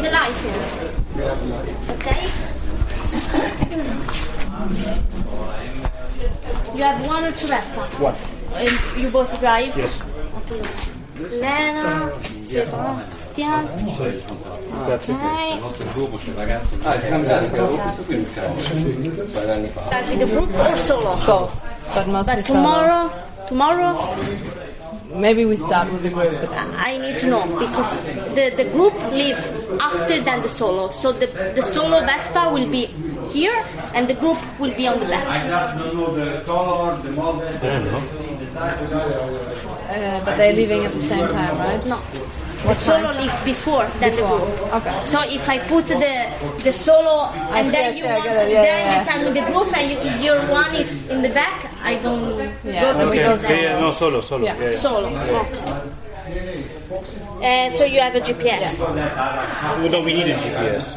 need a license. Okay? You have one or two Vespa? One. And you both drive? Yes. Okay. Lena, Sebastian. Okay. With the group or solo? Solo. But tomorrow? Maybe we start with the group. But I need to know, because the group leave after than the solo. So the solo Vespa will be here, and the group will be on the back. I don't know the color, the model. But they're leaving at the same time, right? No. The solo leave before than the group. Okay. So if I put the solo and then you tell me the group and your one is in the back, I don't go to the solo. Yeah. Yeah. Solo. Okay. So you have a GPS? Yeah. No, we need a GPS.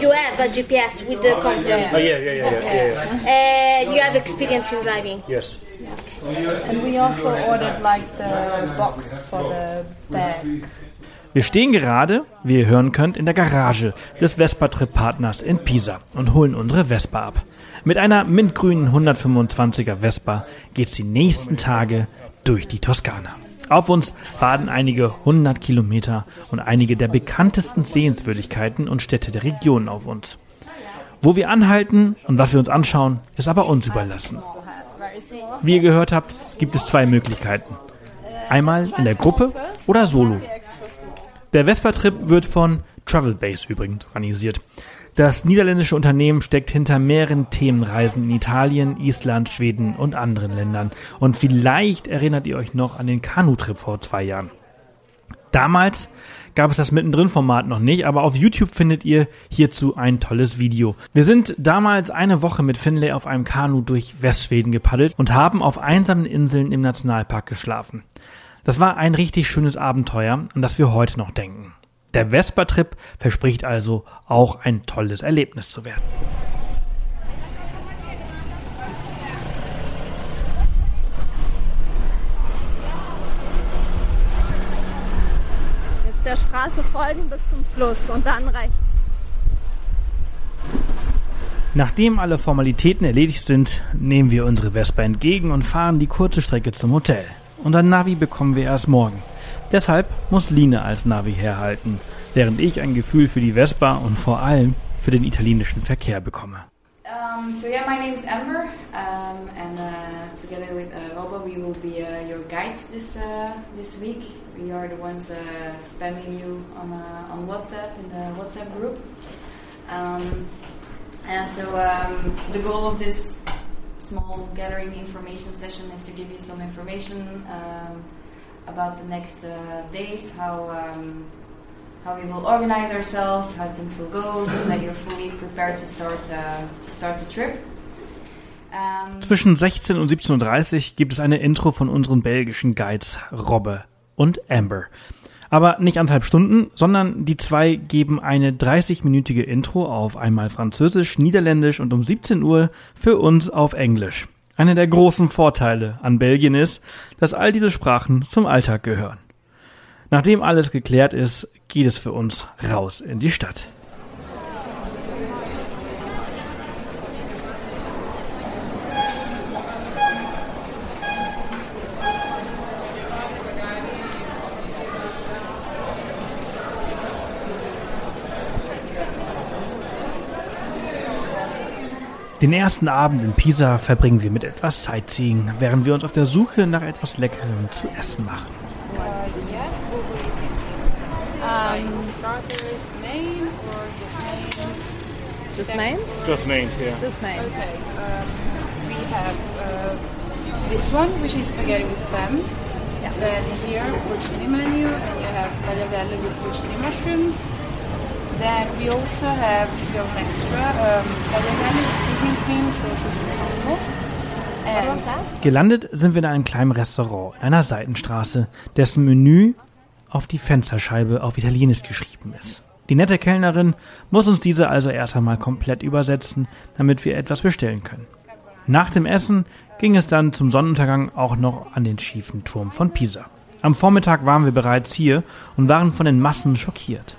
You have a GPS with the computer? Yeah. You have experience in driving? Yes. And we also ordered like the box for the bag. Wir stehen gerade, wie ihr hören könnt, in der Garage des Vespa-Trip-Partners in Pisa und holen unsere Vespa ab. Mit einer mintgrünen 125er Vespa geht's die nächsten Tage durch die Toskana. Auf uns warten einige 100 Kilometer und einige der bekanntesten Sehenswürdigkeiten und Städte der Region auf uns. Wo wir anhalten und was wir uns anschauen, ist aber uns überlassen. Wie ihr gehört habt, gibt es zwei Möglichkeiten. Einmal in der Gruppe oder solo. Der Vespa-Trip wird von Travelbase übrigens organisiert. Das niederländische Unternehmen steckt hinter mehreren Themenreisen in Italien, Island, Schweden und anderen Ländern. Und vielleicht erinnert ihr euch noch an den Kanu-Trip vor 2 Jahren. Damals gab es das Mittendrin-Format noch nicht, aber auf YouTube findet ihr hierzu ein tolles Video. Wir sind damals 1 Woche mit Finlay auf einem Kanu durch Westschweden gepaddelt und haben auf einsamen Inseln im Nationalpark geschlafen. Das war ein richtig schönes Abenteuer, an das wir heute noch denken. Der Vespa-Trip verspricht also auch ein tolles Erlebnis zu werden. Der Straße folgen bis zum Fluss und dann rechts. Nachdem alle Formalitäten erledigt sind, nehmen wir unsere Vespa entgegen und fahren die kurze Strecke zum Hotel. Unser Navi bekommen wir erst morgen. Deshalb muss Lena als Navi herhalten, während ich ein Gefühl für die Vespa und vor allem für den italienischen Verkehr bekomme. My name is Amber and together with Robo we will be your guides this week. We are the ones spamming you on WhatsApp in the WhatsApp group. And so the goal of this small gathering information session is to give you some information about the next days, how we will organize ourselves, how things will go, so that you're fully prepared to start the trip. Zwischen 16 und 17.30 Uhr gibt es eine Intro von unseren belgischen Guides Robbe und Amber. Aber nicht 1,5 Stunden, sondern die zwei geben eine 30-minütige Intro auf einmal Französisch, Niederländisch und um 17 Uhr für uns auf Englisch. Einer der großen Vorteile an Belgien ist, dass all diese Sprachen zum Alltag gehören. Nachdem alles geklärt ist, geht es für uns raus in die Stadt. Den ersten Abend in Pisa verbringen wir mit etwas Sightseeing, während wir uns auf der Suche nach etwas Leckerem zu essen machen. Just main. Okay. We have this one, which is spaghetti with clams. Yeah. Then here, porcini menu, and you have tagliatelle with porcini mushrooms. Then we also have some extra tagliatelle with green cream, so it's really helpful. Gelandet sind wir in einem kleinen Restaurant in einer Seitenstraße, dessen Menü auf die Fensterscheibe auf Italienisch geschrieben ist. Die nette Kellnerin muss uns diese also erst einmal komplett übersetzen, damit wir etwas bestellen können. Nach dem Essen ging es dann zum Sonnenuntergang auch noch an den schiefen Turm von Pisa. Am Vormittag waren wir bereits hier und waren von den Massen schockiert.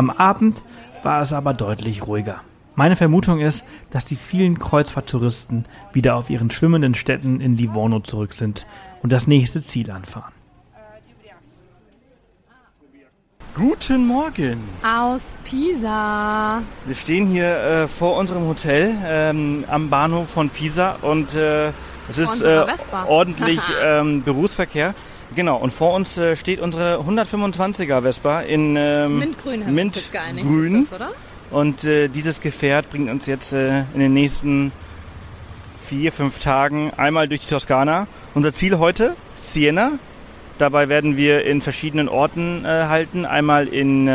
Am Abend war es aber deutlich ruhiger. Meine Vermutung ist, dass die vielen Kreuzfahrttouristen wieder auf ihren schwimmenden Städten in Livorno zurück sind und das nächste Ziel anfahren. Guten Morgen! Aus Pisa! Wir stehen hier vor unserem Hotel am Bahnhof von Pisa und es ist ordentlich Berufsverkehr. Genau, und vor uns steht unsere 125er Vespa in Mintgrün. Mintgrün. Ist das, oder? Und dieses Gefährt bringt uns jetzt in den nächsten 4-5 Tagen einmal durch die Toskana. Unser Ziel heute, Siena. Dabei werden wir in verschiedenen Orten halten. Einmal in,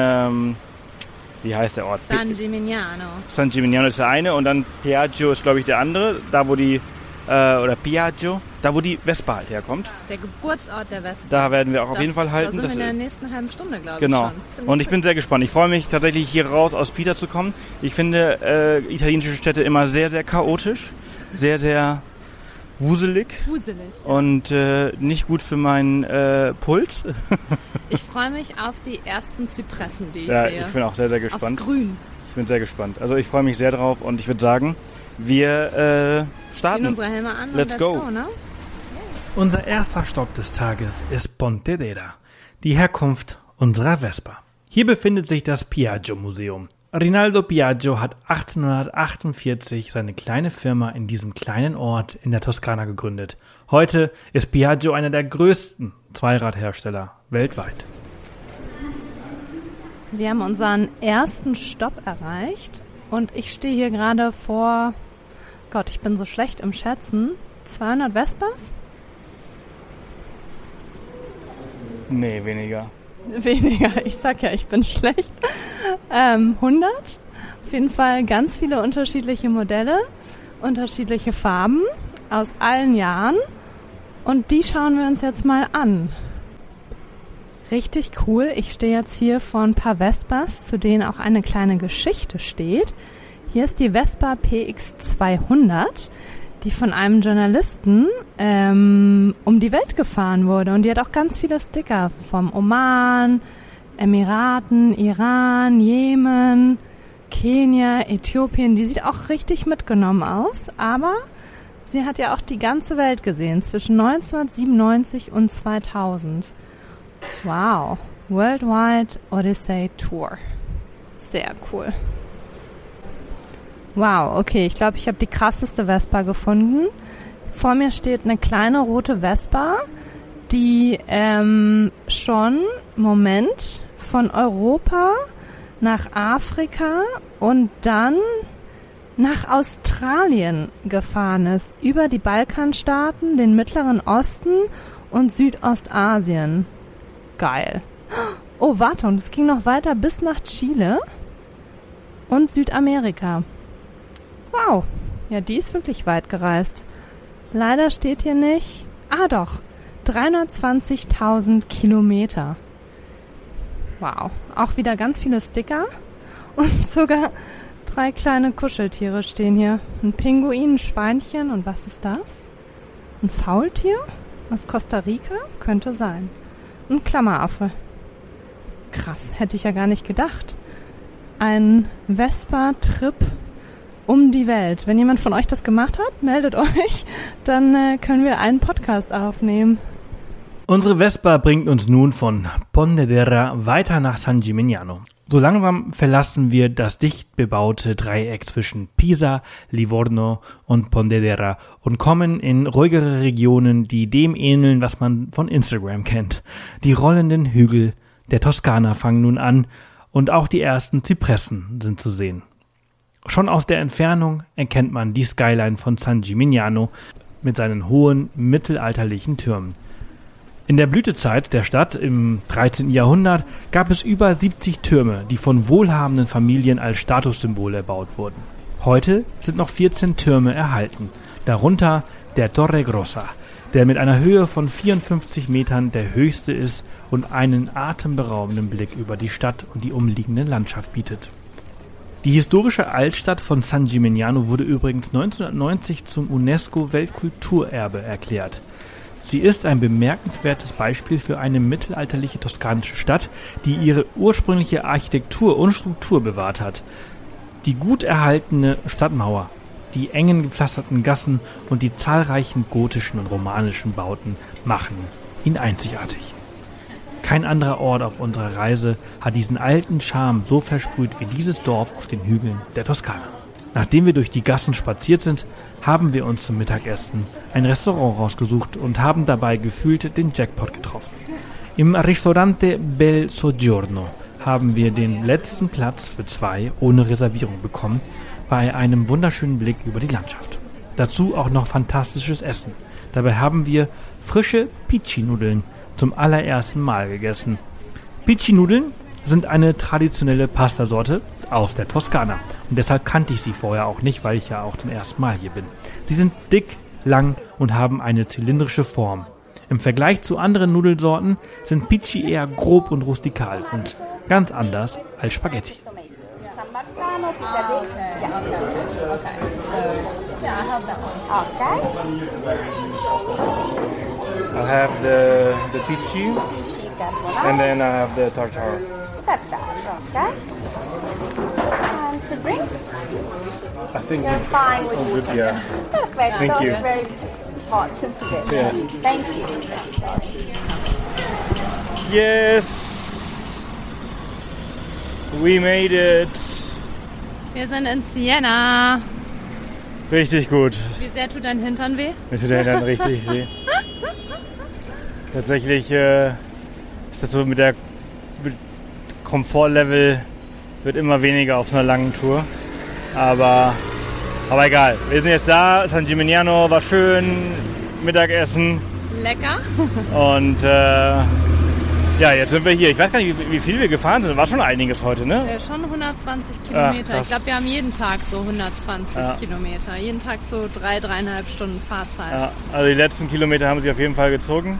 wie heißt der Ort? San Gimignano. San Gimignano ist der eine und dann Piaggio ist, glaube ich, der andere. Da, wo die, oder Piaggio, da wo die Vespa halt herkommt. Der Geburtsort der Vespa. Da werden wir auch auf jeden Fall halten. Da sind wir in der nächsten halben Stunde, glaube ich. Genau. Und ich bin sehr gespannt. Ich freue mich tatsächlich hier raus aus Pisa zu kommen. Ich finde italienische Städte immer sehr, sehr chaotisch. Sehr, sehr wuselig. Wuselig. Und nicht gut für meinen Puls. Ich freue mich auf die ersten Zypressen, die ich sehe. Ich bin auch sehr, sehr gespannt. Aufs Grün. Ich bin sehr gespannt. Also ich freue mich sehr drauf und ich würde sagen, wir starten. Ziehen unsere Helme an. Let's go. Go, ne? Unser erster Stopp des Tages ist Pontedera, die Herkunft unserer Vespa. Hier befindet sich das Piaggio-Museum. Rinaldo Piaggio hat 1848 seine kleine Firma in diesem kleinen Ort in der Toskana gegründet. Heute ist Piaggio einer der größten Zweiradhersteller weltweit. Wir haben unseren ersten Stopp erreicht und ich stehe hier gerade vor, Gott, ich bin so schlecht im Schätzen, 200 Vespas? Nee, weniger. Weniger, ich sag ja, ich bin schlecht. 100, auf jeden Fall ganz viele unterschiedliche Modelle, unterschiedliche Farben aus allen Jahren und die schauen wir uns jetzt mal an. Richtig cool, ich stehe jetzt hier vor ein paar Vespas, zu denen auch eine kleine Geschichte steht. Hier ist die Vespa PX200, die von einem Journalisten um die Welt gefahren wurde. Und die hat auch ganz viele Sticker vom Oman, Emiraten, Iran, Jemen, Kenia, Äthiopien. Die sieht auch richtig mitgenommen aus, aber sie hat ja auch die ganze Welt gesehen, zwischen 1997 und 2000. Wow, Worldwide Odyssey Tour. Sehr cool. Wow, okay, ich glaube, ich habe die krasseste Vespa gefunden. Vor mir steht eine kleine rote Vespa, die schon, Moment, von Europa nach Afrika und dann nach Australien gefahren ist. Über die Balkanstaaten, den Mittleren Osten und Südostasien. Geil. Oh, warte, und es ging noch weiter bis nach Chile und Südamerika. Wow, ja, die ist wirklich weit gereist. Leider steht hier nicht... Ah doch, 320.000 Kilometer. Wow, auch wieder ganz viele Sticker und sogar 3 kleine Kuscheltiere stehen hier. Ein Pinguin, ein Schweinchen und was ist das? Ein Faultier aus Costa Rica? Könnte sein. Ein Klammeraffe. Krass, hätte ich ja gar nicht gedacht. Ein Vespa-Trip um die Welt. Wenn jemand von euch das gemacht hat, meldet euch, dann können wir einen Podcast aufnehmen. Unsere Vespa bringt uns nun von Pontedera weiter nach San Gimignano. So langsam verlassen wir das dicht bebaute Dreieck zwischen Pisa, Livorno und Pontedera und kommen in ruhigere Regionen, die dem ähneln, was man von Instagram kennt. Die rollenden Hügel der Toskana fangen nun an und auch die ersten Zypressen sind zu sehen. Schon aus der Entfernung erkennt man die Skyline von San Gimignano mit seinen hohen mittelalterlichen Türmen. In der Blütezeit der Stadt im 13. Jahrhundert gab es über 70 Türme, die von wohlhabenden Familien als Statussymbole erbaut wurden. Heute sind noch 14 Türme erhalten, darunter der Torre Grossa, der mit einer Höhe von 54 Metern der höchste ist und einen atemberaubenden Blick über die Stadt und die umliegende Landschaft bietet. Die historische Altstadt von San Gimignano wurde übrigens 1990 zum UNESCO-Weltkulturerbe erklärt. Sie ist ein bemerkenswertes Beispiel für eine mittelalterliche toskanische Stadt, die ihre ursprüngliche Architektur und Struktur bewahrt hat. Die gut erhaltene Stadtmauer, die engen gepflasterten Gassen und die zahlreichen gotischen und romanischen Bauten machen ihn einzigartig. Kein anderer Ort auf unserer Reise hat diesen alten Charme so versprüht wie dieses Dorf auf den Hügeln der Toskana. Nachdem wir durch die Gassen spaziert sind, haben wir uns zum Mittagessen ein Restaurant rausgesucht und haben dabei gefühlt den Jackpot getroffen. Im Ristorante Bel Soggiorno haben wir den letzten Platz für zwei ohne Reservierung bekommen, bei einem wunderschönen Blick über die Landschaft. Dazu auch noch fantastisches Essen. Dabei haben wir frische Pici-Nudeln zum allerersten Mal gegessen. Pici-Nudeln sind eine traditionelle Pastasorte aus der Toskana. Und deshalb kannte ich sie vorher auch nicht, weil ich ja auch zum ersten Mal hier bin. Sie sind dick, lang und haben eine zylindrische Form. Im Vergleich zu anderen Nudelsorten sind Pici eher grob und rustikal und ganz anders als Spaghetti. I have the pici and then I have the tartare. Okay. And to drink? I think you're fine with water. Yeah. Perfect. Thank you. It's very hot since we did. Yeah. Thank you. Yes. We made it. Wir sind in Siena. Richtig gut. Wie sehr tut dein Hintern weh? Mir tut der Hintern richtig weh. Tatsächlich ist das so mit der Komfortlevel wird immer weniger auf einer langen Tour. Aber egal. Wir sind jetzt da. San Gimignano war schön. Mittagessen. Lecker. Und ja, jetzt sind wir hier. Ich weiß gar nicht, wie viel wir gefahren sind. War schon einiges heute, ne? Schon 120 Kilometer. Ach, ich glaube, wir haben jeden Tag so 120 Kilometer. Jeden Tag so 3,5 Stunden Fahrzeit. Ja, also die letzten Kilometer haben sich auf jeden Fall gezogen.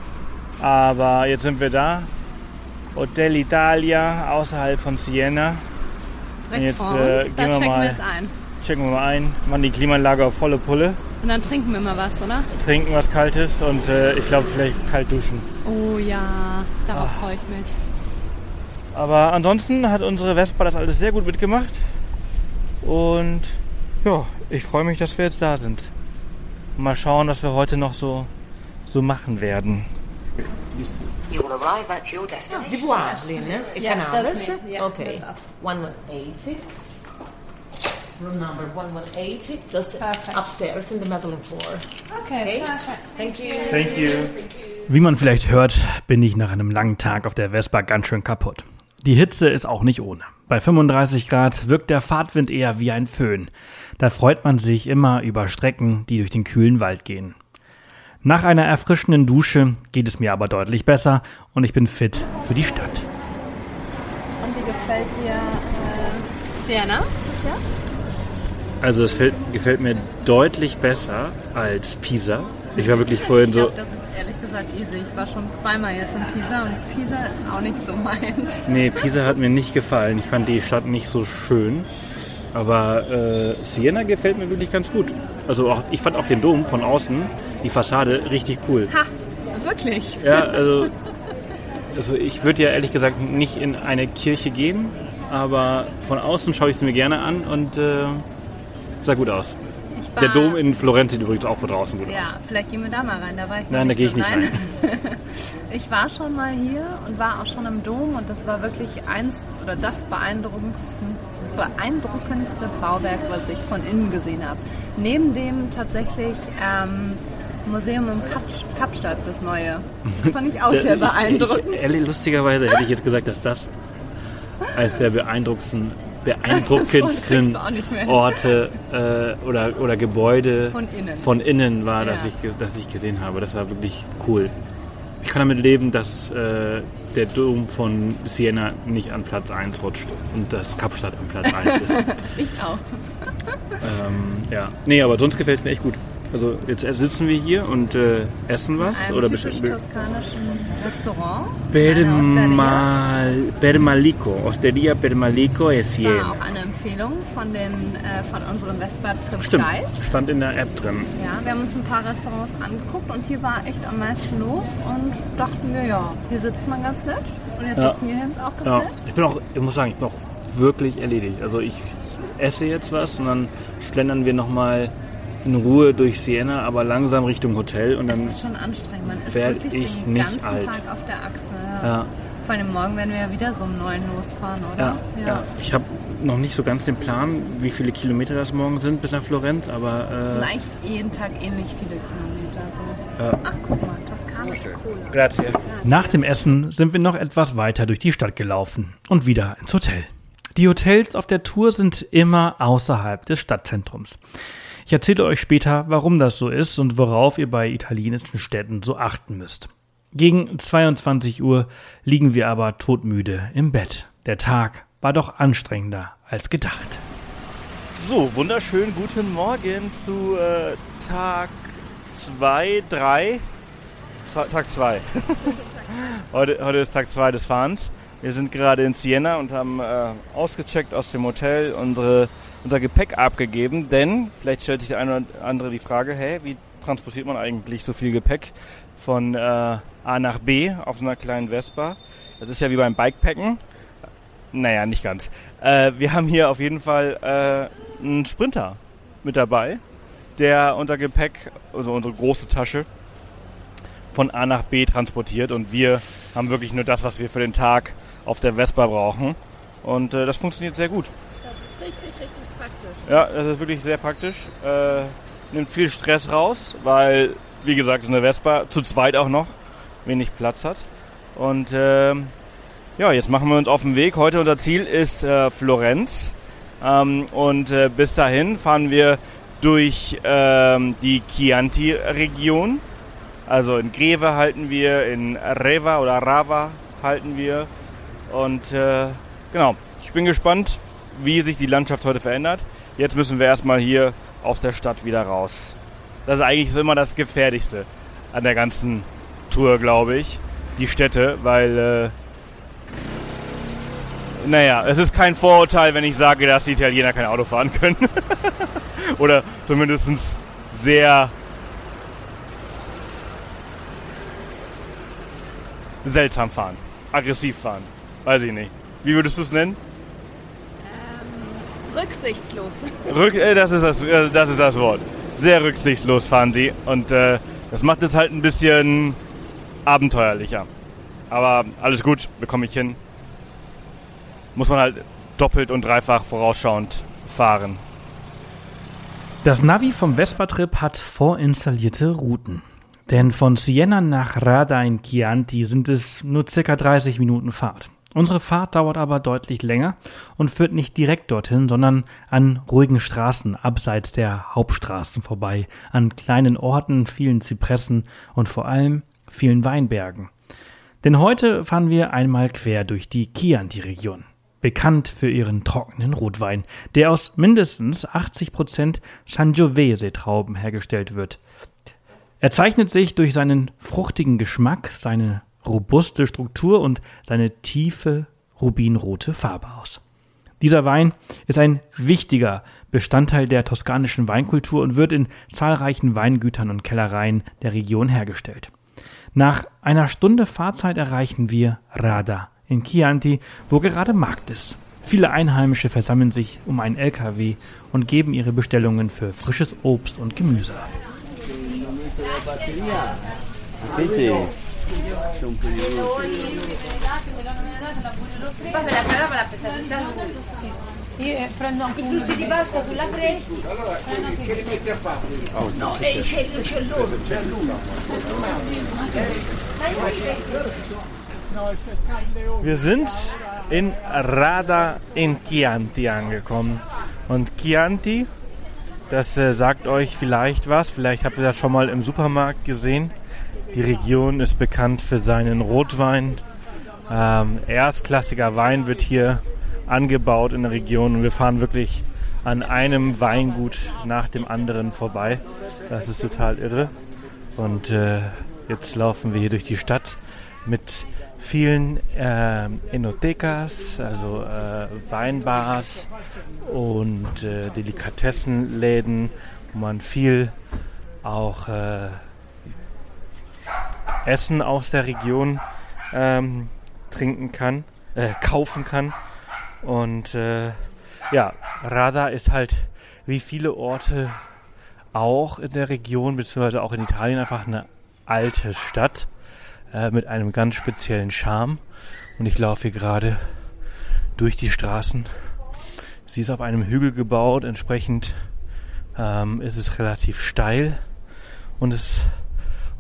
Aber jetzt sind wir da. Hotel Italia, außerhalb von Siena. Und jetzt gehen wir mal, checken wir mal ein. Machen die Klimaanlage auf volle Pulle. Und dann trinken wir mal was, oder? Trinken was Kaltes und ich glaube, vielleicht kalt duschen. Oh ja, darauf freue ich mich. Aber ansonsten hat unsere Vespa das alles sehr gut mitgemacht. Und ja, ich freue mich, dass wir jetzt da sind. Mal schauen, was wir heute noch so machen werden. You will arrive at your destination. Di Buarli, no? Yes, okay. 1180. Room number 1180, just perfect. Upstairs in the mezzanine floor. Okay, perfect. Thank you. Wie man vielleicht hört, bin ich nach einem langen Tag auf der Vespa ganz schön kaputt. Die Hitze ist auch nicht ohne. Bei 35 Grad wirkt der Fahrtwind eher wie ein Föhn. Da freut man sich immer über Strecken, die durch den kühlen Wald gehen. Nach einer erfrischenden Dusche geht es mir aber deutlich besser und ich bin fit für die Stadt. Und wie gefällt dir Siena bis jetzt? Also es gefällt mir deutlich besser als Pisa. Ich war wirklich vorhin so... Ich glaube, das ist ehrlich gesagt easy. Ich war schon zweimal jetzt in Pisa und Pisa ist auch nicht so meins. Nee, Pisa hat mir nicht gefallen. Ich fand die Stadt nicht so schön. Aber Siena gefällt mir wirklich ganz gut. Also auch, ich fand auch den Dom von außen, die Fassade, richtig cool. Ha, wirklich? Ja, also ich würde ja ehrlich gesagt nicht in eine Kirche gehen, aber von außen schaue ich es mir gerne an und sah gut aus. Der Dom in Florenz sieht übrigens auch von draußen gut aus. Ja, vielleicht gehen wir da mal rein. Da war ich Nein, da gehe ich nicht rein. Ich war schon mal hier und war auch schon im Dom und das war wirklich eins oder das beeindruckendste Bauwerk, was ich von innen gesehen habe. Neben dem tatsächlich Museum in Kapstadt, das Neue. Das fand ich auch sehr beeindruckend. Lustigerweise hätte ich jetzt gesagt, dass das als der beeindruckendsten Orte oder Gebäude von innen war, das ich gesehen habe. Das war wirklich cool. Ich kann damit leben, dass der Dom von Siena nicht an Platz 1 rutscht und dass Kapstadt an Platz 1 ist. Ich auch. Ja. Nee, aber sonst gefällt es mir echt gut. Also jetzt sitzen wir hier und essen was? Oder toskanischen Restaurant. Osteria Bermalico ist hier. Das war auch eine Empfehlung von unserem Vespa-Trip. Stimmt, stand in der App drin. Ja, wir haben uns ein paar Restaurants angeguckt und hier war echt am meisten los und dachten wir, ja, hier sitzt man ganz nett. Und jetzt sitzen wir hier ins Aufgefällt. Ja. Ich muss sagen, ich bin auch wirklich erledigt. Also ich esse jetzt was und dann schlendern wir nochmal in Ruhe durch Siena, aber langsam Richtung Hotel. Und dann ist schon anstrengend. Man ist wirklich den ganzen Tag auf der Achse. Ja. Ja. Vor allem morgen werden wir ja wieder so um 9 losfahren, oder? Ja. Ja. Ich habe noch nicht so ganz den Plan, wie viele Kilometer das morgen sind bis nach Florenz, aber... Es sind eigentlich jeden Tag ähnlich viele Kilometer. So. Ja. Ach, guck mal, Toskana ist cool. Grazie. Nach dem Essen sind wir noch etwas weiter durch die Stadt gelaufen und wieder ins Hotel. Die Hotels auf der Tour sind immer außerhalb des Stadtzentrums. Ich erzähle euch später, warum das so ist und worauf ihr bei italienischen Städten so achten müsst. Gegen 22 Uhr liegen wir aber todmüde im Bett. Der Tag war doch anstrengender als gedacht. So, wunderschönen guten Morgen zu Tag 2. Heute ist Tag 2 des Fahrens. Wir sind gerade in Siena und haben ausgecheckt aus dem Hotel, unser Gepäck abgegeben, denn vielleicht stellt sich der eine oder andere die Frage, hey, wie transportiert man eigentlich so viel Gepäck von A nach B auf so einer kleinen Vespa? Das ist ja wie beim Bikepacken. Naja, nicht ganz. Wir haben hier auf jeden Fall einen Sprinter mit dabei, der unser Gepäck, also unsere große Tasche, von A nach B transportiert und wir haben wirklich nur das, was wir für den Tag auf der Vespa brauchen und das funktioniert sehr gut. Das ist richtig, richtig. Ja, das ist wirklich sehr praktisch. Nimmt viel Stress raus, weil, wie gesagt, so eine Vespa zu zweit auch noch wenig Platz hat. Und jetzt machen wir uns auf den Weg. Heute unser Ziel ist Florenz. Und bis dahin fahren wir durch die Chianti-Region. Also in Greve halten wir, in Reva oder Rava halten wir. Und genau, ich bin gespannt, wie sich die Landschaft heute verändert. Jetzt müssen wir erstmal hier aus der Stadt wieder raus. Das ist eigentlich so immer das Gefährlichste an der ganzen Tour, glaube ich. Die Städte, weil... es ist kein Vorurteil, wenn ich sage, dass die Italiener kein Auto fahren können. Oder zumindest sehr seltsam fahren. Aggressiv fahren. Weiß ich nicht. Wie würdest du es nennen? Rücksichtslos. Das ist das Wort. Sehr rücksichtslos fahren sie. Und das macht es halt ein bisschen abenteuerlicher. Aber alles gut, bekomme ich hin. Muss man halt doppelt und dreifach vorausschauend fahren. Das Navi vom Vespa-Trip hat vorinstallierte Routen. Denn von Siena nach Radda in Chianti sind es nur ca. 30 Minuten Fahrt. Unsere Fahrt dauert aber deutlich länger und führt nicht direkt dorthin, sondern an ruhigen Straßen abseits der Hauptstraßen vorbei, an kleinen Orten, vielen Zypressen und vor allem vielen Weinbergen. Denn heute fahren wir einmal quer durch die Chianti-Region, bekannt für ihren trockenen Rotwein, der aus mindestens 80% Sangiovese-Trauben hergestellt wird. Er zeichnet sich durch seinen fruchtigen Geschmack, seine robuste Struktur und seine tiefe rubinrote Farbe aus. Dieser Wein ist ein wichtiger Bestandteil der toskanischen Weinkultur und wird in zahlreichen Weingütern und Kellereien der Region hergestellt. Nach einer Stunde Fahrzeit erreichen wir Radda in Chianti, wo gerade Markt ist. Viele Einheimische versammeln sich um einen LKW und geben ihre Bestellungen für frisches Obst und Gemüse ab. Bitte. Wir sind in Radda in Chianti angekommen. Und Chianti, das sagt euch vielleicht was, vielleicht habt ihr das schon mal im Supermarkt gesehen. Die Region ist bekannt für seinen Rotwein. Erstklassiger Wein wird hier angebaut in der Region und wir fahren wirklich an einem Weingut nach dem anderen vorbei. Das ist total irre. Und jetzt laufen wir hier durch die Stadt mit vielen Enotecas, also Weinbars und Delikatessenläden, wo man viel auch Essen aus der Region kaufen kann. Und Radda ist halt wie viele Orte auch in der Region, beziehungsweise auch in Italien, einfach eine alte Stadt mit einem ganz speziellen Charme. Und ich laufe hier gerade durch die Straßen. Sie ist auf einem Hügel gebaut, entsprechend ist es relativ steil. Und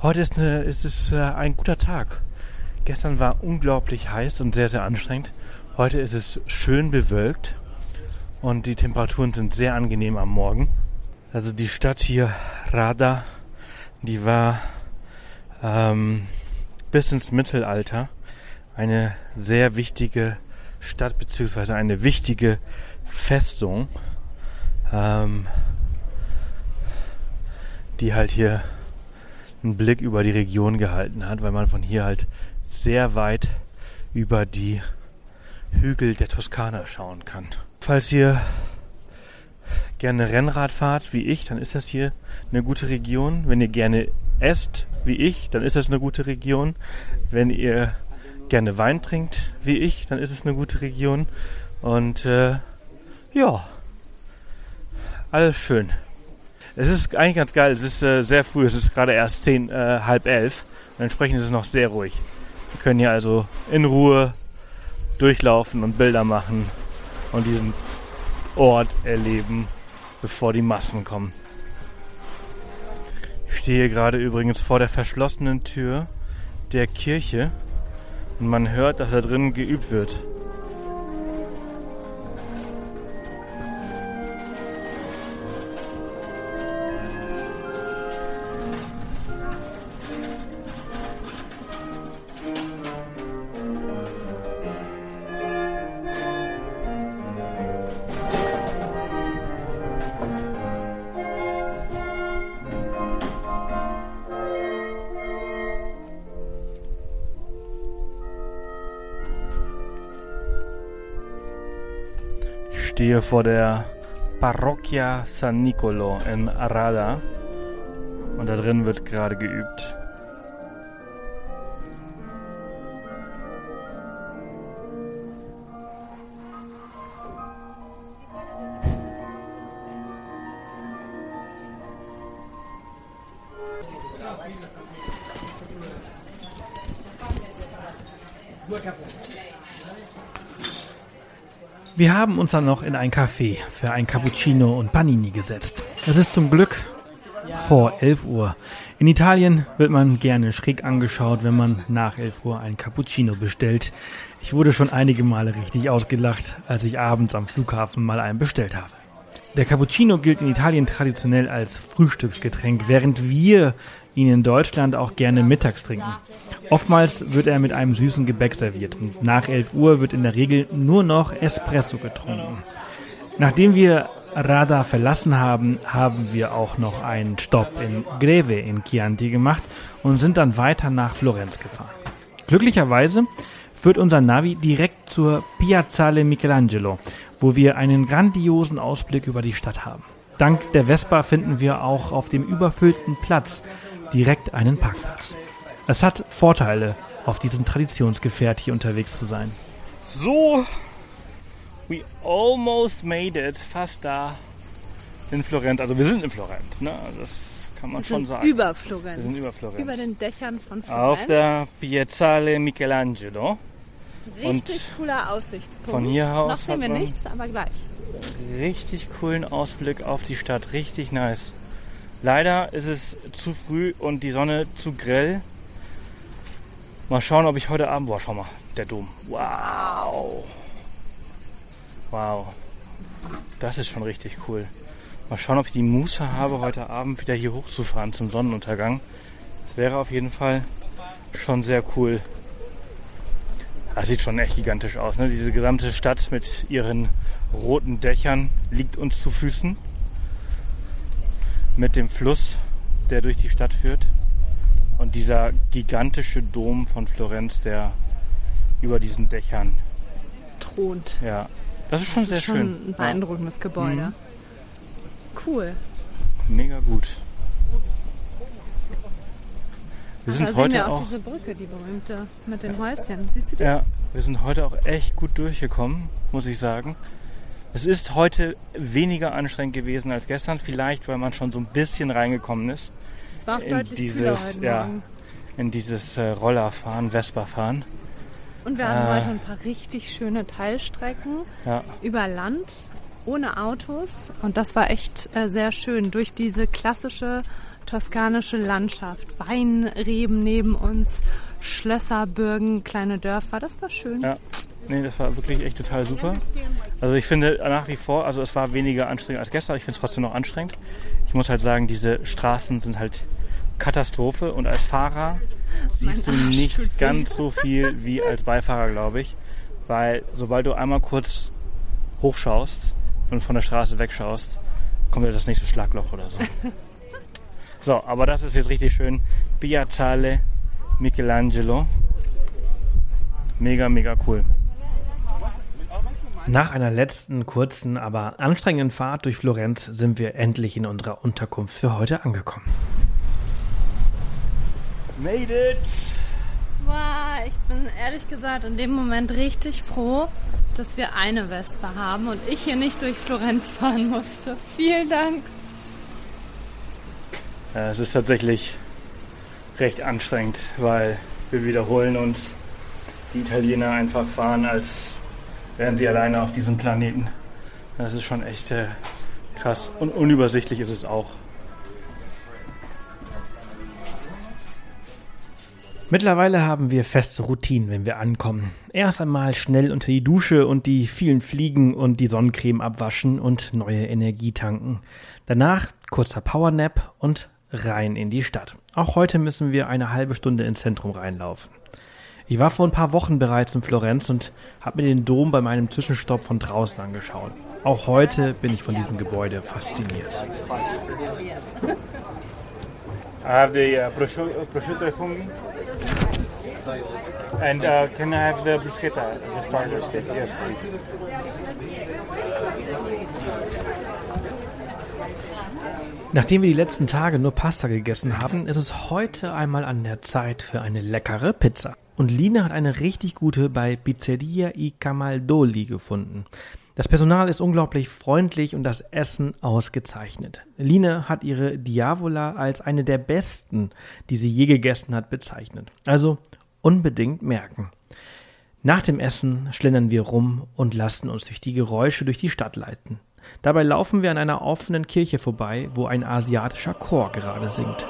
heute ist es ein guter Tag. Gestern war unglaublich heiß und sehr, sehr anstrengend. Heute ist es schön bewölkt und die Temperaturen sind sehr angenehm am Morgen. Also die Stadt hier, Radda, die war bis ins Mittelalter eine sehr wichtige Stadt bzw. eine wichtige Festung, die halt hier einen Blick über die Region gehalten hat, weil man von hier halt sehr weit über die Hügel der Toskana schauen kann. Falls ihr gerne Rennrad fahrt wie ich, dann ist das hier eine gute Region. Wenn ihr gerne esst wie ich, dann ist das eine gute Region. Wenn ihr gerne Wein trinkt wie ich, dann ist es eine gute Region. Und alles schön. Es ist eigentlich ganz geil. Es ist sehr früh. Es ist gerade erst 10:30. Und entsprechend ist es noch sehr ruhig. Wir können hier also in Ruhe durchlaufen und Bilder machen und diesen Ort erleben, bevor die Massen kommen. Ich stehe gerade übrigens vor der verschlossenen Tür der Kirche und man hört, dass da drin geübt wird. Ich stehe vor der Parroquia San Nicolo in Radda und da drin wird gerade geübt. Wir haben uns dann noch in ein Café für ein Cappuccino und Panini gesetzt. Es ist zum Glück vor 11 Uhr. In Italien wird man gerne schräg angeschaut, wenn man nach 11 Uhr ein Cappuccino bestellt. Ich wurde schon einige Male richtig ausgelacht, als ich abends am Flughafen mal einen bestellt habe. Der Cappuccino gilt in Italien traditionell als Frühstücksgetränk, während wir ihn in Deutschland auch gerne mittags trinken. Oftmals wird er mit einem süßen Gebäck serviert und nach 11 Uhr wird in der Regel nur noch Espresso getrunken. Nachdem wir Radda verlassen haben, haben wir auch noch einen Stopp in Greve in Chianti gemacht und sind dann weiter nach Florenz gefahren. Glücklicherweise führt unser Navi direkt zur Piazzale Michelangelo, wo wir einen grandiosen Ausblick über die Stadt haben. Dank der Vespa finden wir auch auf dem überfüllten Platz direkt einen Parkplatz. Es hat Vorteile, auf diesem Traditionsgefährt hier unterwegs zu sein. So, we almost made it, fast da in Florenz. Also wir sind in Florenz, ne? Das kann man schon sagen. Über Florenz. Wir sind über Florenz. Über den Dächern von Florenz. Auf der Piazzale Michelangelo. Richtig cooler Aussichtspunkt. Von hier aus noch sehen wir nichts, aber gleich. Richtig coolen Ausblick auf die Stadt, richtig nice. Leider ist es zu früh und die Sonne zu grell. Mal schauen, ob ich heute Abend... Boah, schau mal, der Dom. Wow! Wow. Das ist schon richtig cool. Mal schauen, ob ich die Muße habe, heute Abend wieder hier hochzufahren zum Sonnenuntergang. Das wäre auf jeden Fall schon sehr cool. Das sieht schon echt gigantisch aus, ne? Diese gesamte Stadt mit ihren roten Dächern liegt uns zu Füßen mit dem Fluss, der durch die Stadt führt, und dieser gigantische Dom von Florenz, der über diesen Dächern thront. Ja, das ist schon das sehr ist schon schön. Ein beeindruckendes Gebäude. Mhm. Cool. Mega gut. Wir sind da heute sehen wir auch diese Brücke, die berühmte mit den Häuschen. Siehst du die? Ja, wir sind heute auch echt gut durchgekommen, muss ich sagen. Es ist heute weniger anstrengend gewesen als gestern, vielleicht weil man schon so ein bisschen reingekommen ist. Es war auch deutlich kühler heute Morgen. In dieses Rollerfahren, Vespa-Fahren. Und wir hatten heute ein paar richtig schöne Teilstrecken über Land, ohne Autos. Und das war echt sehr schön, durch diese klassische toskanische Landschaft. Weinreben neben uns, Schlösser, Burgen, kleine Dörfer. Das war schön. Ja, nee, das war wirklich echt total super. Also ich finde nach wie vor, also es war weniger anstrengend als gestern, aber ich finde es trotzdem noch anstrengend. Ich muss halt sagen, diese Straßen sind halt Katastrophe. Und als Fahrer siehst du nicht ganz so viel wie als Beifahrer, glaube ich. Weil sobald du einmal kurz hochschaust und von der Straße wegschaust, kommt ja das nächste Schlagloch oder so. So, aber das ist jetzt richtig schön. Piazzale Michelangelo. Mega, mega cool. Nach einer letzten kurzen, aber anstrengenden Fahrt durch Florenz sind wir endlich in unserer Unterkunft für heute angekommen. Made it! Wow, ich bin ehrlich gesagt in dem Moment richtig froh, dass wir eine Vespa haben und ich hier nicht durch Florenz fahren musste. Vielen Dank! Es ist tatsächlich recht anstrengend, weil wir wiederholen uns, die Italiener einfach fahren, als wären sie alleine auf diesem Planeten. Das ist schon echt krass und unübersichtlich ist es auch. Mittlerweile haben wir feste Routinen, wenn wir ankommen. Erst einmal schnell unter die Dusche und die vielen Fliegen und die Sonnencreme abwaschen und neue Energie tanken. Danach kurzer Powernap und rein in die Stadt. Auch heute müssen wir eine halbe Stunde ins Zentrum reinlaufen. Ich war vor ein paar Wochen bereits in Florenz und habe mir den Dom bei meinem Zwischenstopp von draußen angeschaut. Auch heute bin ich von diesem Gebäude fasziniert. I have the prosciutto funghi and can I have the bruschetta? Just one bruschetta, yes please. Nachdem wir die letzten Tage nur Pasta gegessen haben, ist es heute einmal an der Zeit für eine leckere Pizza. Und Lena hat eine richtig gute bei Pizzeria I Camaldoli gefunden. Das Personal ist unglaublich freundlich und das Essen ausgezeichnet. Lena hat ihre Diavola als eine der besten, die sie je gegessen hat, bezeichnet. Also unbedingt merken. Nach dem Essen schlendern wir rum und lassen uns durch die Geräusche durch die Stadt leiten. Dabei laufen wir an einer offenen Kirche vorbei, wo ein asiatischer Chor gerade singt.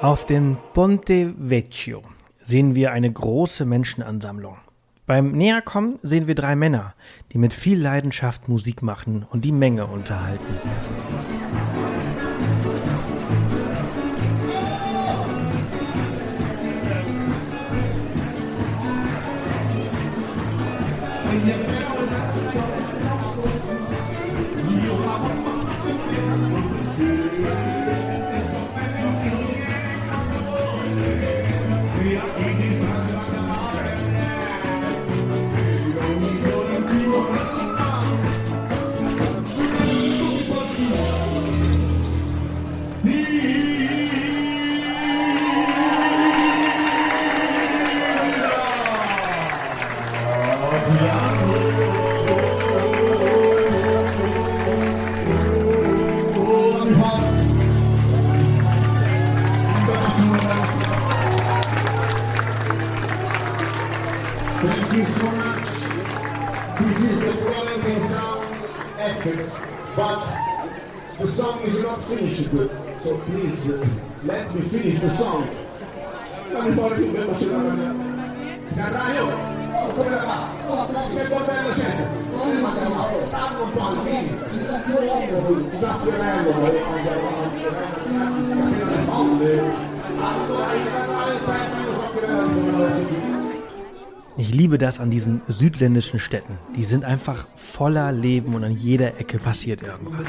Auf dem Ponte Vecchio sehen wir eine große Menschenansammlung. Beim Näherkommen sehen wir drei Männer, die mit viel Leidenschaft Musik machen und die Menge unterhalten. Thank you so much. This is a quality sound effort, but the song is not finished, so please let me finish the song. Ich liebe das an diesen südländischen Städten. Die sind einfach voller Leben und an jeder Ecke passiert irgendwas.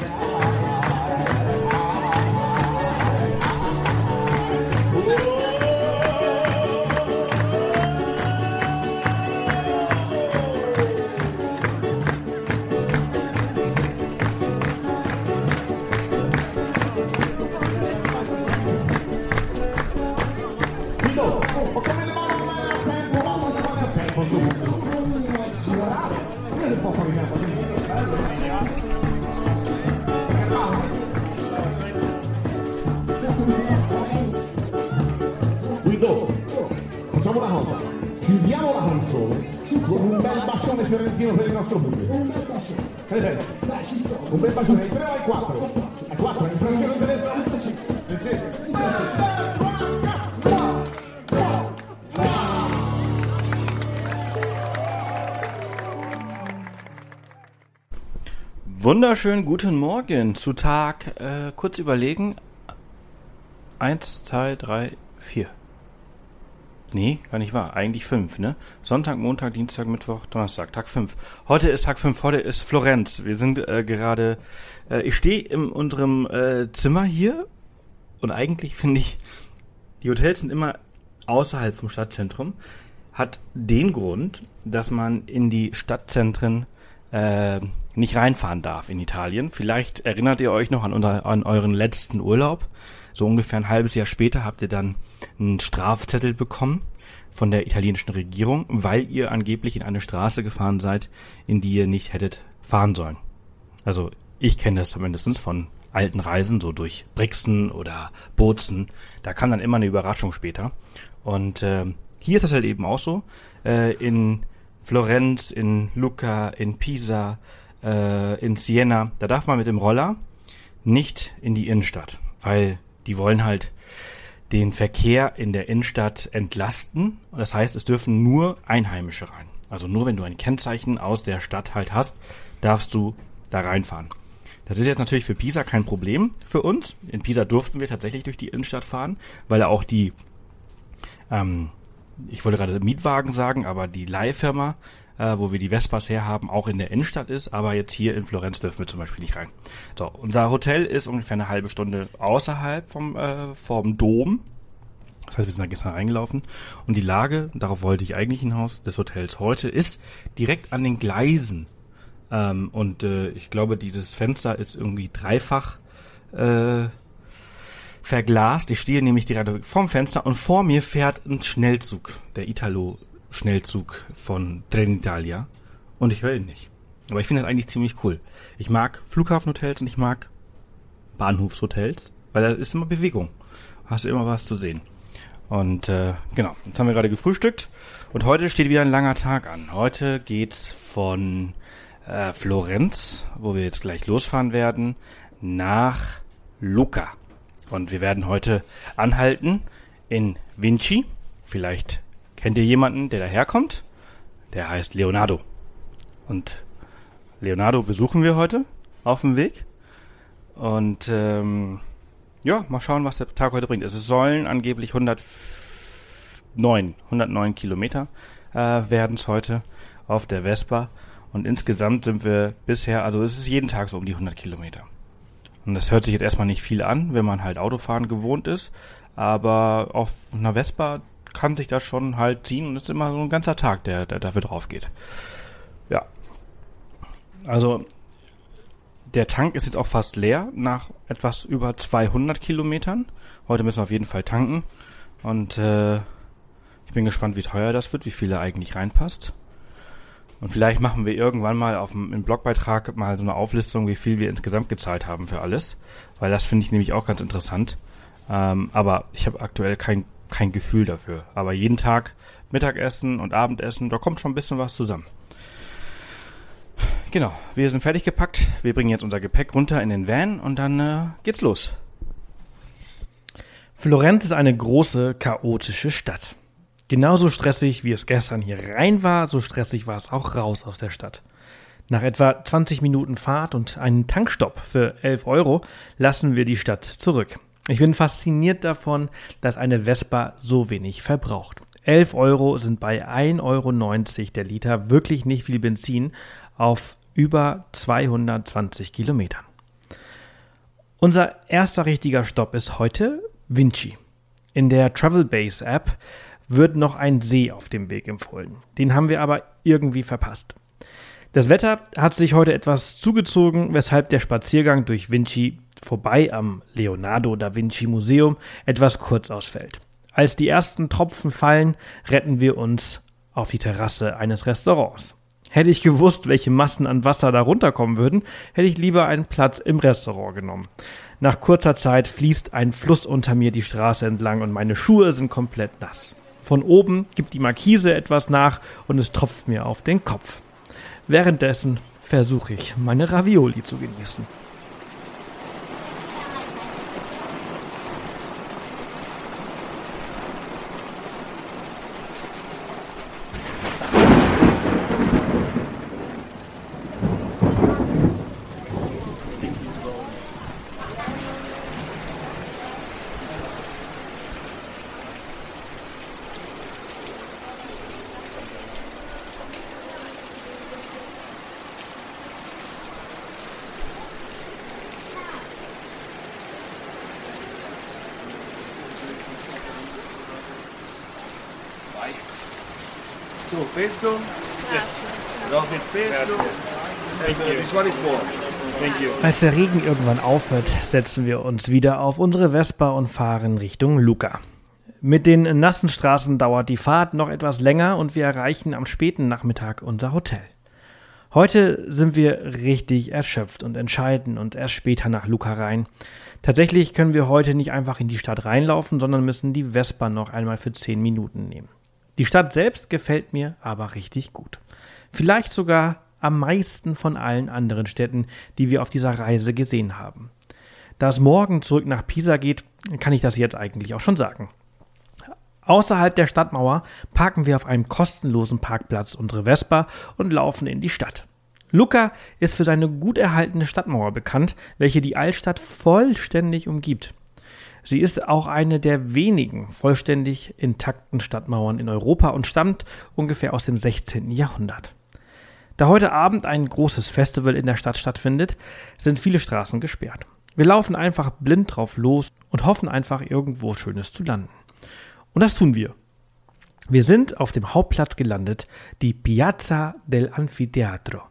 Wunderschönen guten Morgen zu Tag, kurz überlegen, 1, 2, 3, 4. Nee, gar nicht wahr. Eigentlich 5, ne? Sonntag, Montag, Dienstag, Mittwoch, Donnerstag. Tag 5. Heute ist Tag 5. Heute ist Florenz. Wir sind gerade... ich stehe in unserem Zimmer hier und eigentlich finde ich, die Hotels sind immer außerhalb vom Stadtzentrum. Hat den Grund, dass man in die Stadtzentren nicht reinfahren darf in Italien. Vielleicht erinnert ihr euch noch an euren letzten Urlaub. So ungefähr ein halbes Jahr später habt ihr dann einen Strafzettel bekommen von der italienischen Regierung, weil ihr angeblich in eine Straße gefahren seid, in die ihr nicht hättet fahren sollen. Also ich kenne das zumindest von alten Reisen, so durch Brixen oder Bozen. Da kam dann immer eine Überraschung später. Und hier ist das halt eben auch so. In Florenz, in Lucca, in Pisa, in Siena, da darf man mit dem Roller nicht in die Innenstadt, weil die wollen halt den Verkehr in der Innenstadt entlasten. Das heißt, es dürfen nur Einheimische rein. Also nur wenn du ein Kennzeichen aus der Stadt halt hast, darfst du da reinfahren. Das ist jetzt natürlich für Pisa kein Problem für uns. In Pisa durften wir tatsächlich durch die Innenstadt fahren, weil auch die, ich wollte gerade Mietwagen sagen, aber die Leihfirma, wo wir die Vespas herhaben, auch in der Innenstadt ist, aber jetzt hier in Florenz dürfen wir zum Beispiel nicht rein. So, unser Hotel ist ungefähr eine halbe Stunde außerhalb vom Dom. Das heißt, wir sind da gestern reingelaufen. Und die Lage, darauf wollte ich eigentlich hinaus, des Hotels heute ist direkt an den Gleisen. Ich glaube, dieses Fenster ist irgendwie dreifach verglast. Ich stehe nämlich direkt vorm Fenster und vor mir fährt ein Schnellzug, der Italo-Schnellzug von Trenitalia, und ich höre ihn nicht. Aber ich finde das eigentlich ziemlich cool. Ich mag Flughafenhotels und ich mag Bahnhofshotels, weil da ist immer Bewegung. Hast immer was zu sehen. Und genau, jetzt haben wir gerade gefrühstückt und heute steht wieder ein langer Tag an. Heute geht's von Florenz, wo wir jetzt gleich losfahren werden, nach Lucca. Und wir werden heute anhalten in Vinci. Vielleicht kennt ihr jemanden, der daherkommt? Der heißt Leonardo. Und Leonardo besuchen wir heute auf dem Weg. Und mal schauen, was der Tag heute bringt. Es sollen angeblich 109 Kilometer werden es heute auf der Vespa. Und insgesamt sind wir bisher, also es ist jeden Tag so um die 100 Kilometer. Und das hört sich jetzt erstmal nicht viel an, wenn man halt Autofahren gewohnt ist. Aber auf einer Vespa kann sich das schon halt ziehen und ist immer so ein ganzer Tag, der dafür drauf geht. Ja. Also, der Tank ist jetzt auch fast leer nach etwas über 200 Kilometern. Heute müssen wir auf jeden Fall tanken. Und ich bin gespannt, wie teuer das wird, wie viel da eigentlich reinpasst. Und vielleicht machen wir irgendwann mal im Blogbeitrag mal so eine Auflistung, wie viel wir insgesamt gezahlt haben für alles. Weil das finde ich nämlich auch ganz interessant. Aber ich habe aktuell kein kein Gefühl dafür. Aber jeden Tag Mittagessen und Abendessen, da kommt schon ein bisschen was zusammen. Genau, wir sind fertig gepackt. Wir bringen jetzt unser Gepäck runter in den Van und dann geht's los. Florenz ist eine große, chaotische Stadt. Genauso stressig, wie es gestern hier rein war, so stressig war es auch raus aus der Stadt. Nach etwa 20 Minuten Fahrt und einem Tankstopp für 11 € lassen wir die Stadt zurück. Ich bin fasziniert davon, dass eine Vespa so wenig verbraucht. 11 € sind bei 1,90 € der Liter wirklich nicht viel Benzin auf über 220 Kilometern. Unser erster richtiger Stopp ist heute Vinci. In der Travelbase App wird noch ein See auf dem Weg empfohlen. Den haben wir aber irgendwie verpasst. Das Wetter hat sich heute etwas zugezogen, weshalb der Spaziergang durch Vinci vorbei am Leonardo da Vinci Museum etwas kurz ausfällt. Als die ersten Tropfen fallen, retten wir uns auf die Terrasse eines Restaurants. Hätte ich gewusst, welche Massen an Wasser da runterkommen würden, hätte ich lieber einen Platz im Restaurant genommen. Nach kurzer Zeit fließt ein Fluss unter mir die Straße entlang und meine Schuhe sind komplett nass. Von oben gibt die Markise etwas nach und es tropft mir auf den Kopf. Währenddessen versuche ich, meine Ravioli zu genießen. So, pesto? Yes. Pesto. Thank you. Als der Regen irgendwann aufhört, setzen wir uns wieder auf unsere Vespa und fahren Richtung Lucca. Mit den nassen Straßen dauert die Fahrt noch etwas länger und wir erreichen am späten Nachmittag unser Hotel. Heute sind wir richtig erschöpft und entscheiden uns erst später nach Lucca rein. Tatsächlich können wir heute nicht einfach in die Stadt reinlaufen, sondern müssen die Vespa noch einmal für 10 Minuten nehmen. Die Stadt selbst gefällt mir aber richtig gut. Vielleicht sogar am meisten von allen anderen Städten, die wir auf dieser Reise gesehen haben. Da es morgen zurück nach Pisa geht, kann ich das jetzt eigentlich auch schon sagen. Außerhalb der Stadtmauer parken wir auf einem kostenlosen Parkplatz unsere Vespa und laufen in die Stadt. Lucca ist für seine gut erhaltene Stadtmauer bekannt, welche die Altstadt vollständig umgibt. Sie ist auch eine der wenigen vollständig intakten Stadtmauern in Europa und stammt ungefähr aus dem 16. Jahrhundert. Da heute Abend ein großes Festival in der Stadt stattfindet, sind viele Straßen gesperrt. Wir laufen einfach blind drauf los und hoffen einfach, irgendwo Schönes zu landen. Und das tun wir. Wir sind auf dem Hauptplatz gelandet, die Piazza dell'Anfiteatro.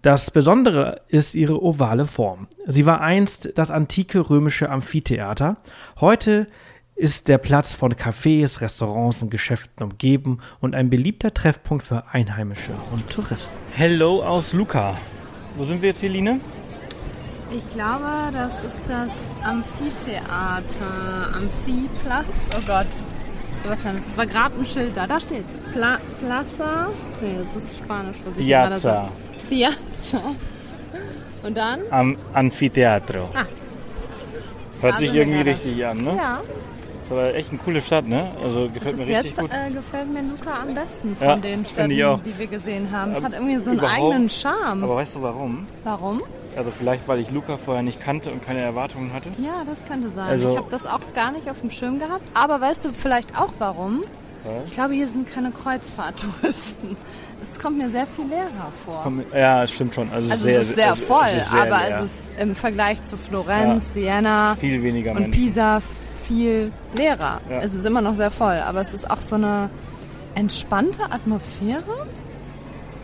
Das Besondere ist ihre ovale Form. Sie war einst das antike römische Amphitheater. Heute ist der Platz von Cafés, Restaurants und Geschäften umgeben und ein beliebter Treffpunkt für Einheimische und Touristen. Hello aus Lucca. Wo sind wir jetzt hier, Lina? Ich glaube, das ist das Amphitheater. Amphiplatz. Oh Gott. Das war gerade ein Schild da. Da steht's. Plaza. Nee, das ist Spanisch. Piazza. Piazza. Und dann? Am Amphitheatro. Ah. Hört sich irgendwie richtig an, ne? Ja. Ist aber echt eine coole Stadt, ne? Also gefällt mir richtig gut. Gefällt mir Lucca am besten von den Städten, die wir gesehen haben. Es hat irgendwie so einen eigenen Charme. Aber weißt du warum? Warum? Also vielleicht, weil ich Lucca vorher nicht kannte und keine Erwartungen hatte. Ja, das könnte sein. Also ich habe das auch gar nicht auf dem Schirm gehabt. Aber weißt du vielleicht auch warum? Was? Ich glaube, hier sind keine Kreuzfahrttouristen. Es kommt mir sehr viel leerer vor. Ja, stimmt schon. Also es ist sehr voll, aber es ist im Vergleich zu Florenz, Siena viel weniger und Pisa viel leerer. Ja. Es ist immer noch sehr voll, aber es ist auch so eine entspannte Atmosphäre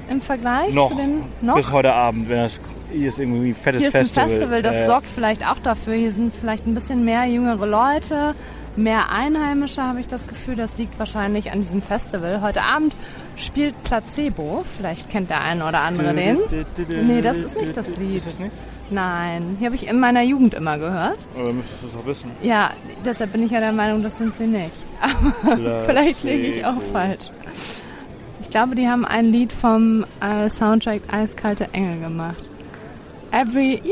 im Vergleich zu den... Bis heute Abend, wenn das... Hier ist irgendwie ein fettes Festival. Hier ist ein Festival, das sorgt vielleicht auch dafür. Hier sind vielleicht ein bisschen mehr jüngere Leute. mehr Einheimische, habe ich das Gefühl. Das liegt wahrscheinlich an diesem Festival. Heute Abend spielt Placebo. Vielleicht kennt der eine oder andere den. Nee, das ist nicht das Lied. Nein, hier habe ich in meiner Jugend immer gehört. Aber müsstest du es auch wissen. Ja, deshalb bin ich ja der Meinung, das sind sie nicht. Aber vielleicht liege ich auch falsch. Ich glaube, die haben ein Lied vom Soundtrack Eiskalte Engel gemacht. Every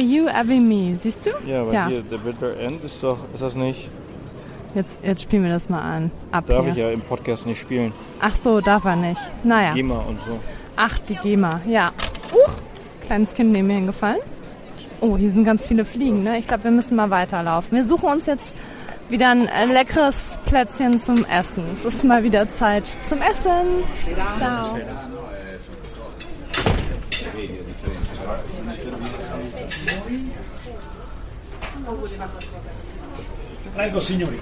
you, every me. Siehst du? Ja, aber hier, The Bitter End ist doch, ist das nicht? Jetzt spielen wir das mal an. Darf ich ja im Podcast nicht spielen. Ach so, darf er nicht. Naja. GEMA und so. Ach, die GEMA, ja. Kleines Kind neben mir hingefallen. Oh, hier sind ganz viele Fliegen, ne? Ich glaube, wir müssen mal weiterlaufen. Wir suchen uns jetzt wieder ein leckeres Plätzchen zum Essen. Es ist mal wieder Zeit zum Essen. Ciao. Prego, signori.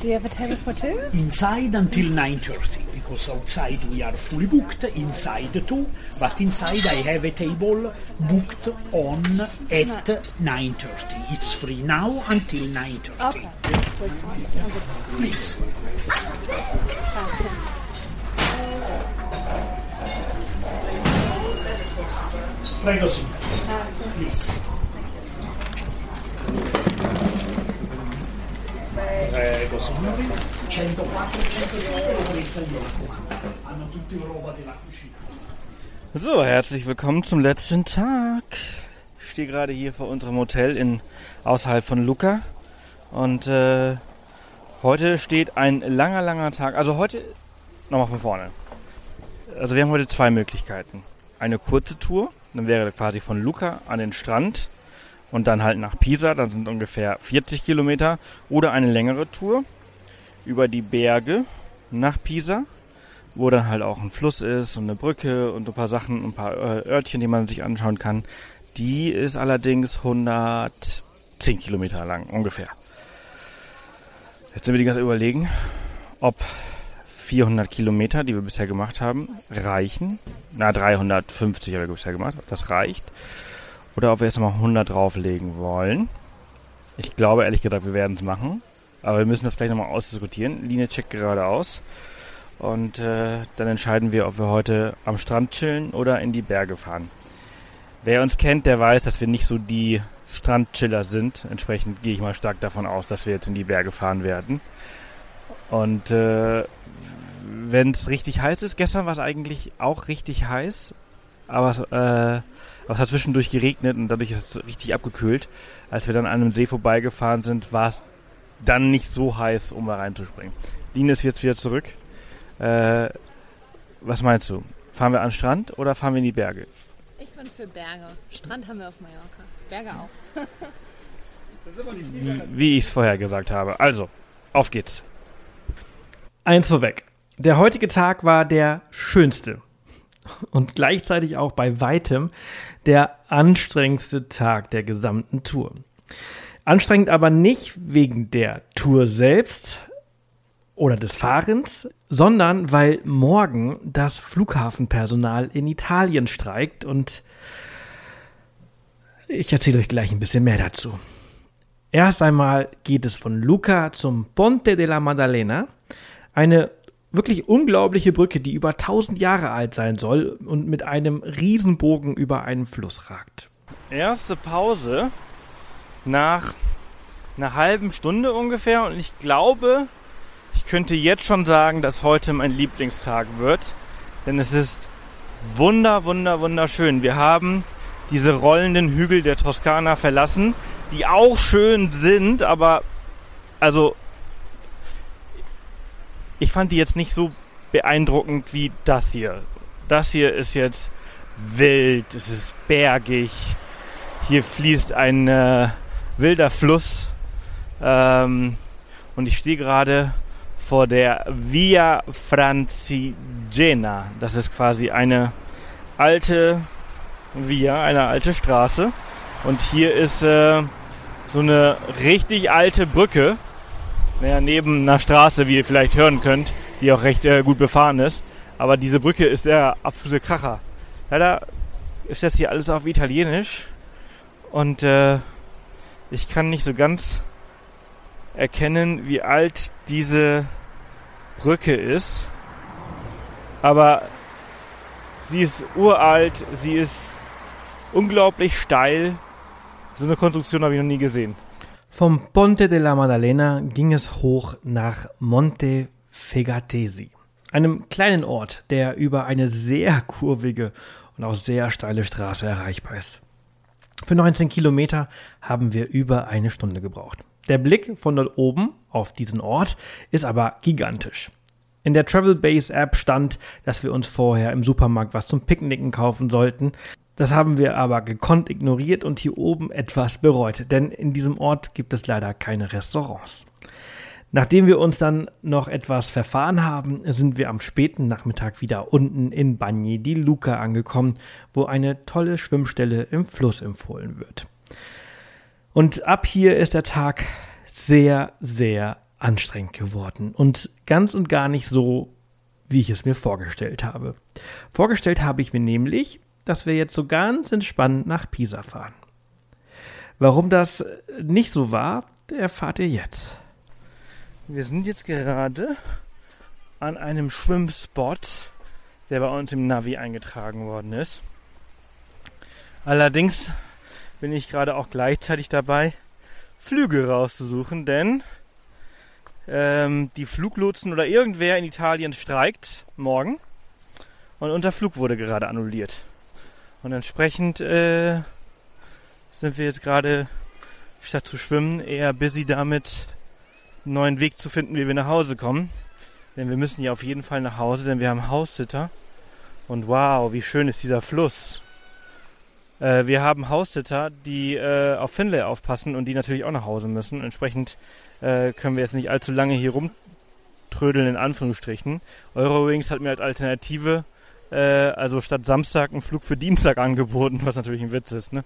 Do you have a table for two? Inside until 9:30, because outside we are fully booked, inside too, but inside I have a table booked on at 9:30. It's free now until 9:30. Okay. Please. Prego, signori. Please. Prego, signori. 104, 107 per il staglione. Hanno tutti roba della cucina. So, herzlich willkommen zum letzten Tag. Ich stehe gerade hier vor unserem Hotel außerhalb von Lucca. Und heute steht ein langer, langer Tag. Also heute, nochmal von vorne. Also wir haben heute zwei Möglichkeiten. Eine kurze Tour, dann wäre quasi von Lucca an den Strand. Und dann halt nach Pisa, dann sind ungefähr 40 Kilometer. Oder eine längere Tour über die Berge nach Pisa, wo dann halt auch ein Fluss ist und eine Brücke und ein paar Sachen, ein paar Örtchen, die man sich anschauen kann. Die ist allerdings 110 Kilometer lang, ungefähr. Jetzt sind wir die ganze Zeit überlegen, ob 400 Kilometer, die wir bisher gemacht haben, reichen. Na, 350 haben wir bisher gemacht, das reicht. Oder ob wir jetzt nochmal 100 drauflegen wollen. Ich glaube, ehrlich gesagt, wir werden es machen. Aber wir müssen das gleich nochmal ausdiskutieren. Linie checkt gerade aus. Und dann entscheiden wir, ob wir heute am Strand chillen oder in die Berge fahren. Wer uns kennt, der weiß, dass wir nicht so die Strandchiller sind. Entsprechend gehe ich mal stark davon aus, dass wir jetzt in die Berge fahren werden. Und wenn es richtig heiß ist, gestern war es eigentlich auch richtig heiß. Aber es hat zwischendurch geregnet und dadurch ist es richtig abgekühlt. Als wir dann an einem See vorbeigefahren sind, war es dann nicht so heiß, um da reinzuspringen. Linie ist jetzt wieder zurück. Was meinst du? Fahren wir an den Strand oder fahren wir in die Berge? Ich bin für Berge. Strand haben wir auf Mallorca. Berge auch. Wie ich es vorher gesagt habe. Also, auf geht's. Eins vorweg. Der heutige Tag war der schönste. Und gleichzeitig auch bei weitem der anstrengendste Tag der gesamten Tour. Anstrengend aber nicht wegen der Tour selbst oder des Fahrens, sondern weil morgen das Flughafenpersonal in Italien streikt und ich erzähle euch gleich ein bisschen mehr dazu. Erst einmal geht es von Lucca zum Ponte della Maddalena, eine wirklich unglaubliche Brücke, die über 1000 Jahre alt sein soll und mit einem Riesenbogen über einen Fluss ragt. Erste Pause nach einer halben Stunde ungefähr und ich glaube, ich könnte jetzt schon sagen, dass heute mein Lieblingstag wird, denn es ist wunderschön. Wir haben diese rollenden Hügel der Toskana verlassen, die auch schön sind, aber also ich fand die jetzt nicht so beeindruckend wie das hier. Das hier ist jetzt wild, es ist bergig. Hier fließt ein wilder Fluss. Und ich stehe gerade vor der Via Francigena. Das ist quasi eine alte Via, eine alte Straße. Und hier ist so eine richtig alte Brücke. Naja, neben einer Straße, wie ihr vielleicht hören könnt, die auch recht gut befahren ist. Aber diese Brücke ist der absolute Kracher. Leider ist das hier alles auf Italienisch. Und ich kann nicht so ganz erkennen, wie alt diese Brücke ist. Aber sie ist uralt, sie ist unglaublich steil. So eine Konstruktion habe ich noch nie gesehen. Vom Ponte della Maddalena ging es hoch nach Montefigatesi, einem kleinen Ort, der über eine sehr kurvige und auch sehr steile Straße erreichbar ist. Für 19 Kilometer haben wir über eine Stunde gebraucht. Der Blick von dort oben auf diesen Ort ist aber gigantisch. In der Travelbase App stand, dass wir uns vorher im Supermarkt was zum Picknicken kaufen sollten. Das haben wir aber gekonnt ignoriert und hier oben etwas bereut, denn in diesem Ort gibt es leider keine Restaurants. Nachdem wir uns dann noch etwas verfahren haben, sind wir am späten Nachmittag wieder unten in Bagni di Lucca angekommen, wo eine tolle Schwimmstelle im Fluss empfohlen wird. Und ab hier ist der Tag sehr, sehr anstrengend geworden und ganz und gar nicht so, wie ich es mir vorgestellt habe. Vorgestellt habe ich mir nämlich, dass wir jetzt so ganz entspannt nach Pisa fahren. Warum das nicht so war, erfahrt ihr jetzt. Wir sind jetzt gerade an einem Schwimmspot, der bei uns im Navi eingetragen worden ist. Allerdings bin ich gerade auch gleichzeitig dabei, Flüge rauszusuchen, denn die Fluglotsen oder irgendwer in Italien streikt morgen und unser Flug wurde gerade annulliert. Und entsprechend sind wir jetzt gerade, statt zu schwimmen, eher busy damit, einen neuen Weg zu finden, wie wir nach Hause kommen. Denn wir müssen ja auf jeden Fall nach Hause, denn wir haben Haussitter. Und wow, wie schön ist dieser Fluss. Wir haben Haussitter, die auf Finlay aufpassen und die natürlich auch nach Hause müssen. Entsprechend können wir jetzt nicht allzu lange hier rumtrödeln, in Anführungsstrichen. Eurowings hat mir als Alternative, also statt Samstag, einen Flug für Dienstag angeboten, was natürlich ein Witz ist. Ne?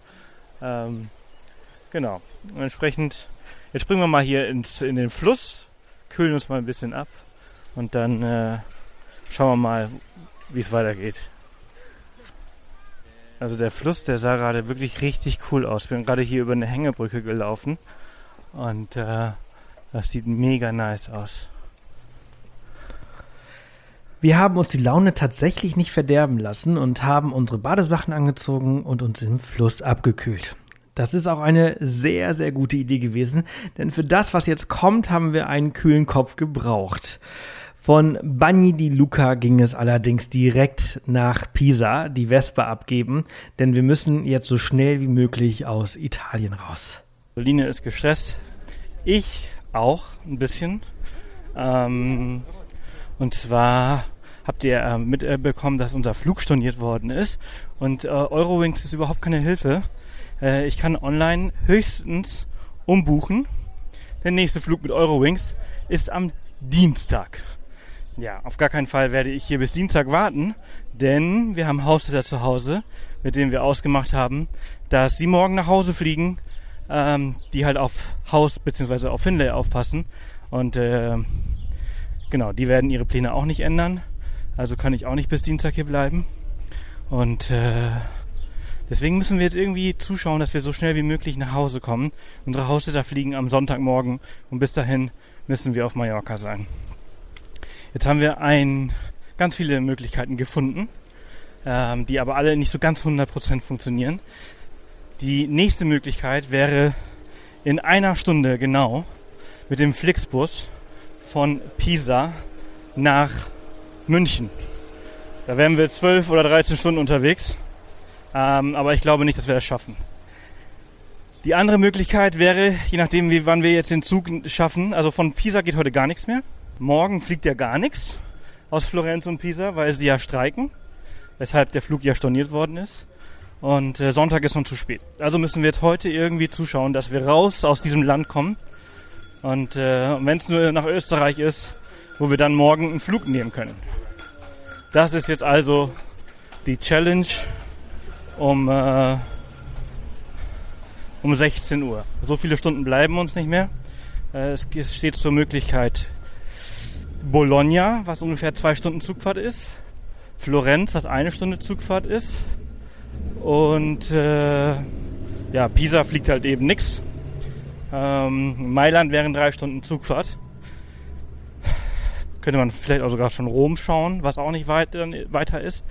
Genau. Und entsprechend... Jetzt springen wir mal hier in den Fluss, kühlen uns mal ein bisschen ab und dann schauen wir mal, wie es weitergeht. Also der Fluss, der sah gerade wirklich richtig cool aus. Wir sind gerade hier über eine Hängebrücke gelaufen und das sieht mega nice aus. Wir haben uns die Laune tatsächlich nicht verderben lassen und haben unsere Badesachen angezogen und uns im Fluss abgekühlt. Das ist auch eine sehr, sehr gute Idee gewesen, denn für das, was jetzt kommt, haben wir einen kühlen Kopf gebraucht. Von Bagni di Lucca ging es allerdings direkt nach Pisa, die Vespa abgeben, denn wir müssen jetzt so schnell wie möglich aus Italien raus. Lena ist gestresst, ich auch ein bisschen. Und zwar... habt ihr mitbekommen, dass unser Flug storniert worden ist. Und Eurowings ist überhaupt keine Hilfe. Ich kann online höchstens umbuchen. Der nächste Flug mit Eurowings ist am Dienstag. Ja, auf gar keinen Fall werde ich hier bis Dienstag warten, denn wir haben Haussitter zu Hause, mit denen wir ausgemacht haben, dass sie morgen nach Hause fliegen, die halt auf Haus bzw. auf Finlay aufpassen. Und genau, die werden ihre Pläne auch nicht ändern. Also kann ich auch nicht bis Dienstag hier bleiben. Und deswegen müssen wir jetzt irgendwie zuschauen, dass wir so schnell wie möglich nach Hause kommen. Unsere Haussitter fliegen am Sonntagmorgen und bis dahin müssen wir auf Mallorca sein. Jetzt haben wir ganz viele Möglichkeiten gefunden, die aber alle nicht so ganz 100% funktionieren. Die nächste Möglichkeit wäre, in einer Stunde genau mit dem Flixbus von Pisa nach München. Da wären wir 12 oder 13 Stunden unterwegs. Aber ich glaube nicht, dass wir das schaffen. Die andere Möglichkeit wäre, je nachdem, wann wir jetzt den Zug schaffen, also von Pisa geht heute gar nichts mehr. Morgen fliegt ja gar nichts aus Florenz und Pisa, weil sie ja streiken, weshalb der Flug ja storniert worden ist. Und Sonntag ist schon zu spät. Also müssen wir jetzt heute irgendwie zuschauen, dass wir raus aus diesem Land kommen. Und wenn es nur nach Österreich ist, wo wir dann morgen einen Flug nehmen können. Das ist jetzt also die Challenge um 16 Uhr. So viele Stunden bleiben uns nicht mehr. Es steht zur Möglichkeit Bologna, was ungefähr 2 Stunden Zugfahrt ist. Florenz, was 1 Stunde Zugfahrt ist. Und Pisa fliegt halt eben nichts. Mailand wären 3 Stunden Zugfahrt. Könnte man vielleicht auch sogar schon Rom schauen, was auch nicht weiter ist.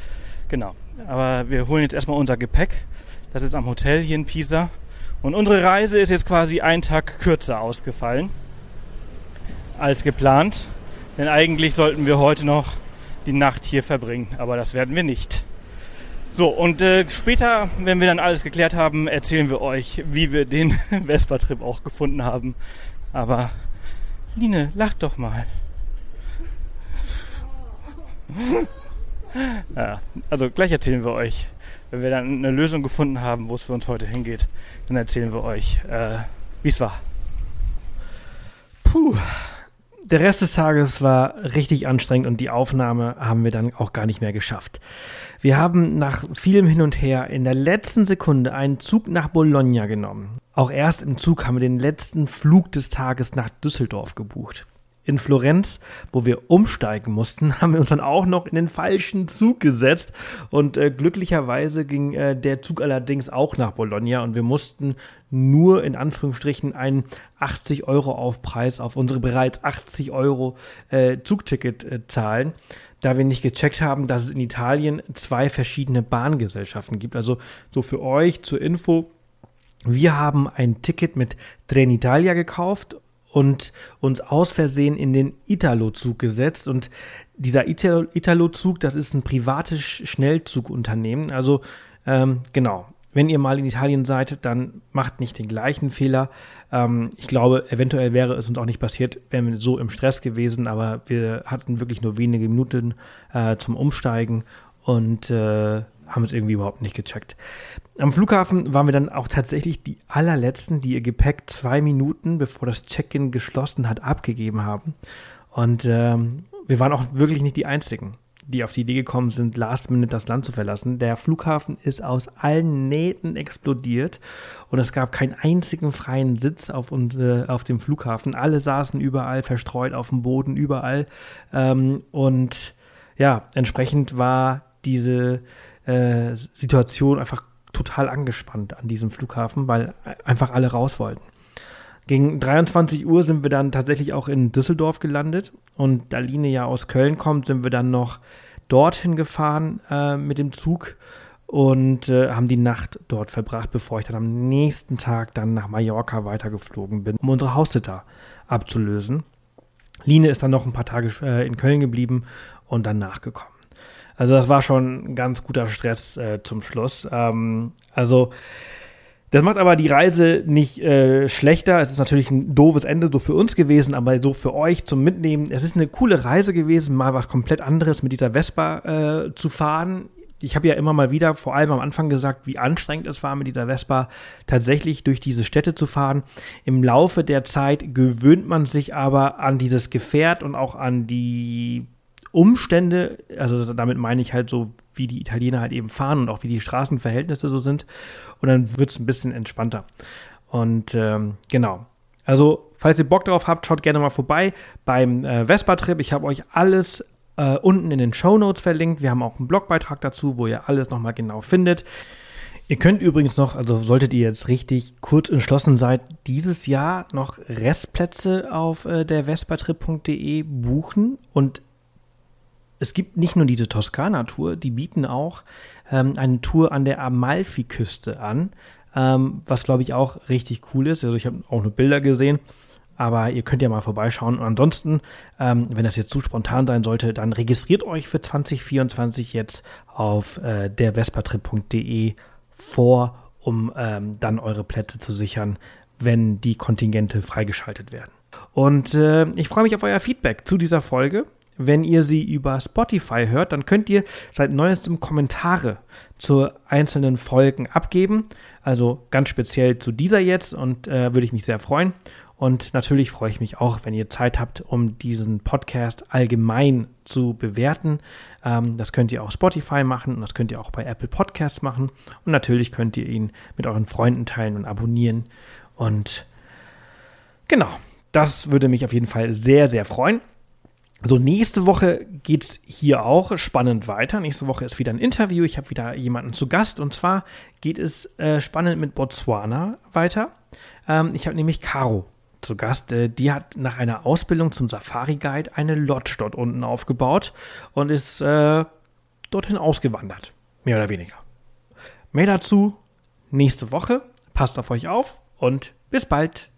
Genau. Aber wir holen jetzt erstmal unser Gepäck. Das ist am Hotel hier in Pisa. Und unsere Reise ist jetzt quasi einen Tag kürzer ausgefallen als geplant. Denn eigentlich sollten wir heute noch die Nacht hier verbringen. Aber das werden wir nicht. So, und später, wenn wir dann alles geklärt haben, erzählen wir euch, wie wir den Vespa-Trip auch gefunden haben. Aber, Line, lach doch mal. Ja, also gleich erzählen wir euch, wenn wir dann eine Lösung gefunden haben, wo es für uns heute hingeht, dann erzählen wir euch, wie es war. Puh, der Rest des Tages war richtig anstrengend und die Aufnahme haben wir dann auch gar nicht mehr geschafft. Wir haben nach vielem Hin und Her in der letzten Sekunde einen Zug nach Bologna genommen. Auch erst im Zug haben wir den letzten Flug des Tages nach Düsseldorf gebucht. In Florenz, wo wir umsteigen mussten, haben wir uns dann auch noch in den falschen Zug gesetzt. Und glücklicherweise ging der Zug allerdings auch nach Bologna. Und wir mussten nur in Anführungsstrichen einen 80-Euro-Aufpreis auf unsere bereits 80 € Zugticket zahlen, da wir nicht gecheckt haben, dass es in Italien 2 verschiedene Bahngesellschaften gibt. Also so für euch zur Info, wir haben ein Ticket mit Trenitalia gekauft und uns aus Versehen in den Italo-Zug gesetzt. Und dieser Italo-Zug, das ist ein privates Schnellzugunternehmen. Also genau, wenn ihr mal in Italien seid, dann macht nicht den gleichen Fehler. Ich glaube, eventuell wäre es uns auch nicht passiert, wären wir so im Stress gewesen. Aber wir hatten wirklich nur wenige Minuten zum Umsteigen und haben es irgendwie überhaupt nicht gecheckt. Am Flughafen waren wir dann auch tatsächlich die allerletzten, die ihr Gepäck 2 Minuten, bevor das Check-in geschlossen hat, abgegeben haben. Und wir waren auch wirklich nicht die Einzigen, die auf die Idee gekommen sind, last minute das Land zu verlassen. Der Flughafen ist aus allen Nähten explodiert und es gab keinen einzigen freien Sitz auf dem Flughafen. Alle saßen überall verstreut auf dem Boden, überall. Und ja, entsprechend war diese Situation einfach total angespannt an diesem Flughafen, weil einfach alle raus wollten. Gegen 23 Uhr sind wir dann tatsächlich auch in Düsseldorf gelandet und da Line ja aus Köln kommt, sind wir dann noch dorthin gefahren mit dem Zug und haben die Nacht dort verbracht, bevor ich dann am nächsten Tag dann nach Mallorca weitergeflogen bin, um unsere Haussitter abzulösen. Line ist dann noch ein paar Tage in Köln geblieben und dann nachgekommen. Also das war schon ein ganz guter Stress zum Schluss. Also das macht aber die Reise nicht schlechter. Es ist natürlich ein doofes Ende so für uns gewesen, aber so für euch zum Mitnehmen. Es ist eine coole Reise gewesen, mal was komplett anderes mit dieser Vespa zu fahren. Ich habe ja immer mal wieder, vor allem am Anfang gesagt, wie anstrengend es war, mit dieser Vespa tatsächlich durch diese Städte zu fahren. Im Laufe der Zeit gewöhnt man sich aber an dieses Gefährt und auch an die Umstände, also damit meine ich halt so, wie die Italiener halt eben fahren und auch wie die Straßenverhältnisse so sind. Und dann wird es ein bisschen entspannter. Und genau. Also, falls ihr Bock drauf habt, schaut gerne mal vorbei beim Vespa-Trip. Ich habe euch alles unten in den Shownotes verlinkt. Wir haben auch einen Blogbeitrag dazu, wo ihr alles nochmal genau findet. Ihr könnt übrigens noch, also solltet ihr jetzt richtig kurz entschlossen seid, dieses Jahr noch Restplätze auf der vespatrip.de buchen. Und es gibt nicht nur diese Toskana-Tour, die bieten auch eine Tour an der Amalfi-Küste an, was, glaube ich, auch richtig cool ist. Also ich habe auch nur Bilder gesehen, aber ihr könnt ja mal vorbeischauen. Und ansonsten, wenn das jetzt zu spontan sein sollte, dann registriert euch für 2024 jetzt auf dervespatrip.de vor, um dann eure Plätze zu sichern, wenn die Kontingente freigeschaltet werden. Und ich freue mich auf euer Feedback zu dieser Folge. Wenn ihr sie über Spotify hört, dann könnt ihr seit neuestem Kommentare zu einzelnen Folgen abgeben. Also ganz speziell zu dieser jetzt und würde ich mich sehr freuen. Und natürlich freue ich mich auch, wenn ihr Zeit habt, um diesen Podcast allgemein zu bewerten. Das könnt ihr auf Spotify machen und das könnt ihr auch bei Apple Podcasts machen. Und natürlich könnt ihr ihn mit euren Freunden teilen und abonnieren. Und genau, das würde mich auf jeden Fall sehr, sehr freuen. So, nächste Woche geht es hier auch spannend weiter. Nächste Woche ist wieder ein Interview. Ich habe wieder jemanden zu Gast. Und zwar geht es spannend mit Botswana weiter. Ich habe nämlich Caro zu Gast. Die hat nach einer Ausbildung zum Safari-Guide eine Lodge dort unten aufgebaut und ist dorthin ausgewandert. Mehr oder weniger. Mehr dazu nächste Woche. Passt auf euch auf und bis bald.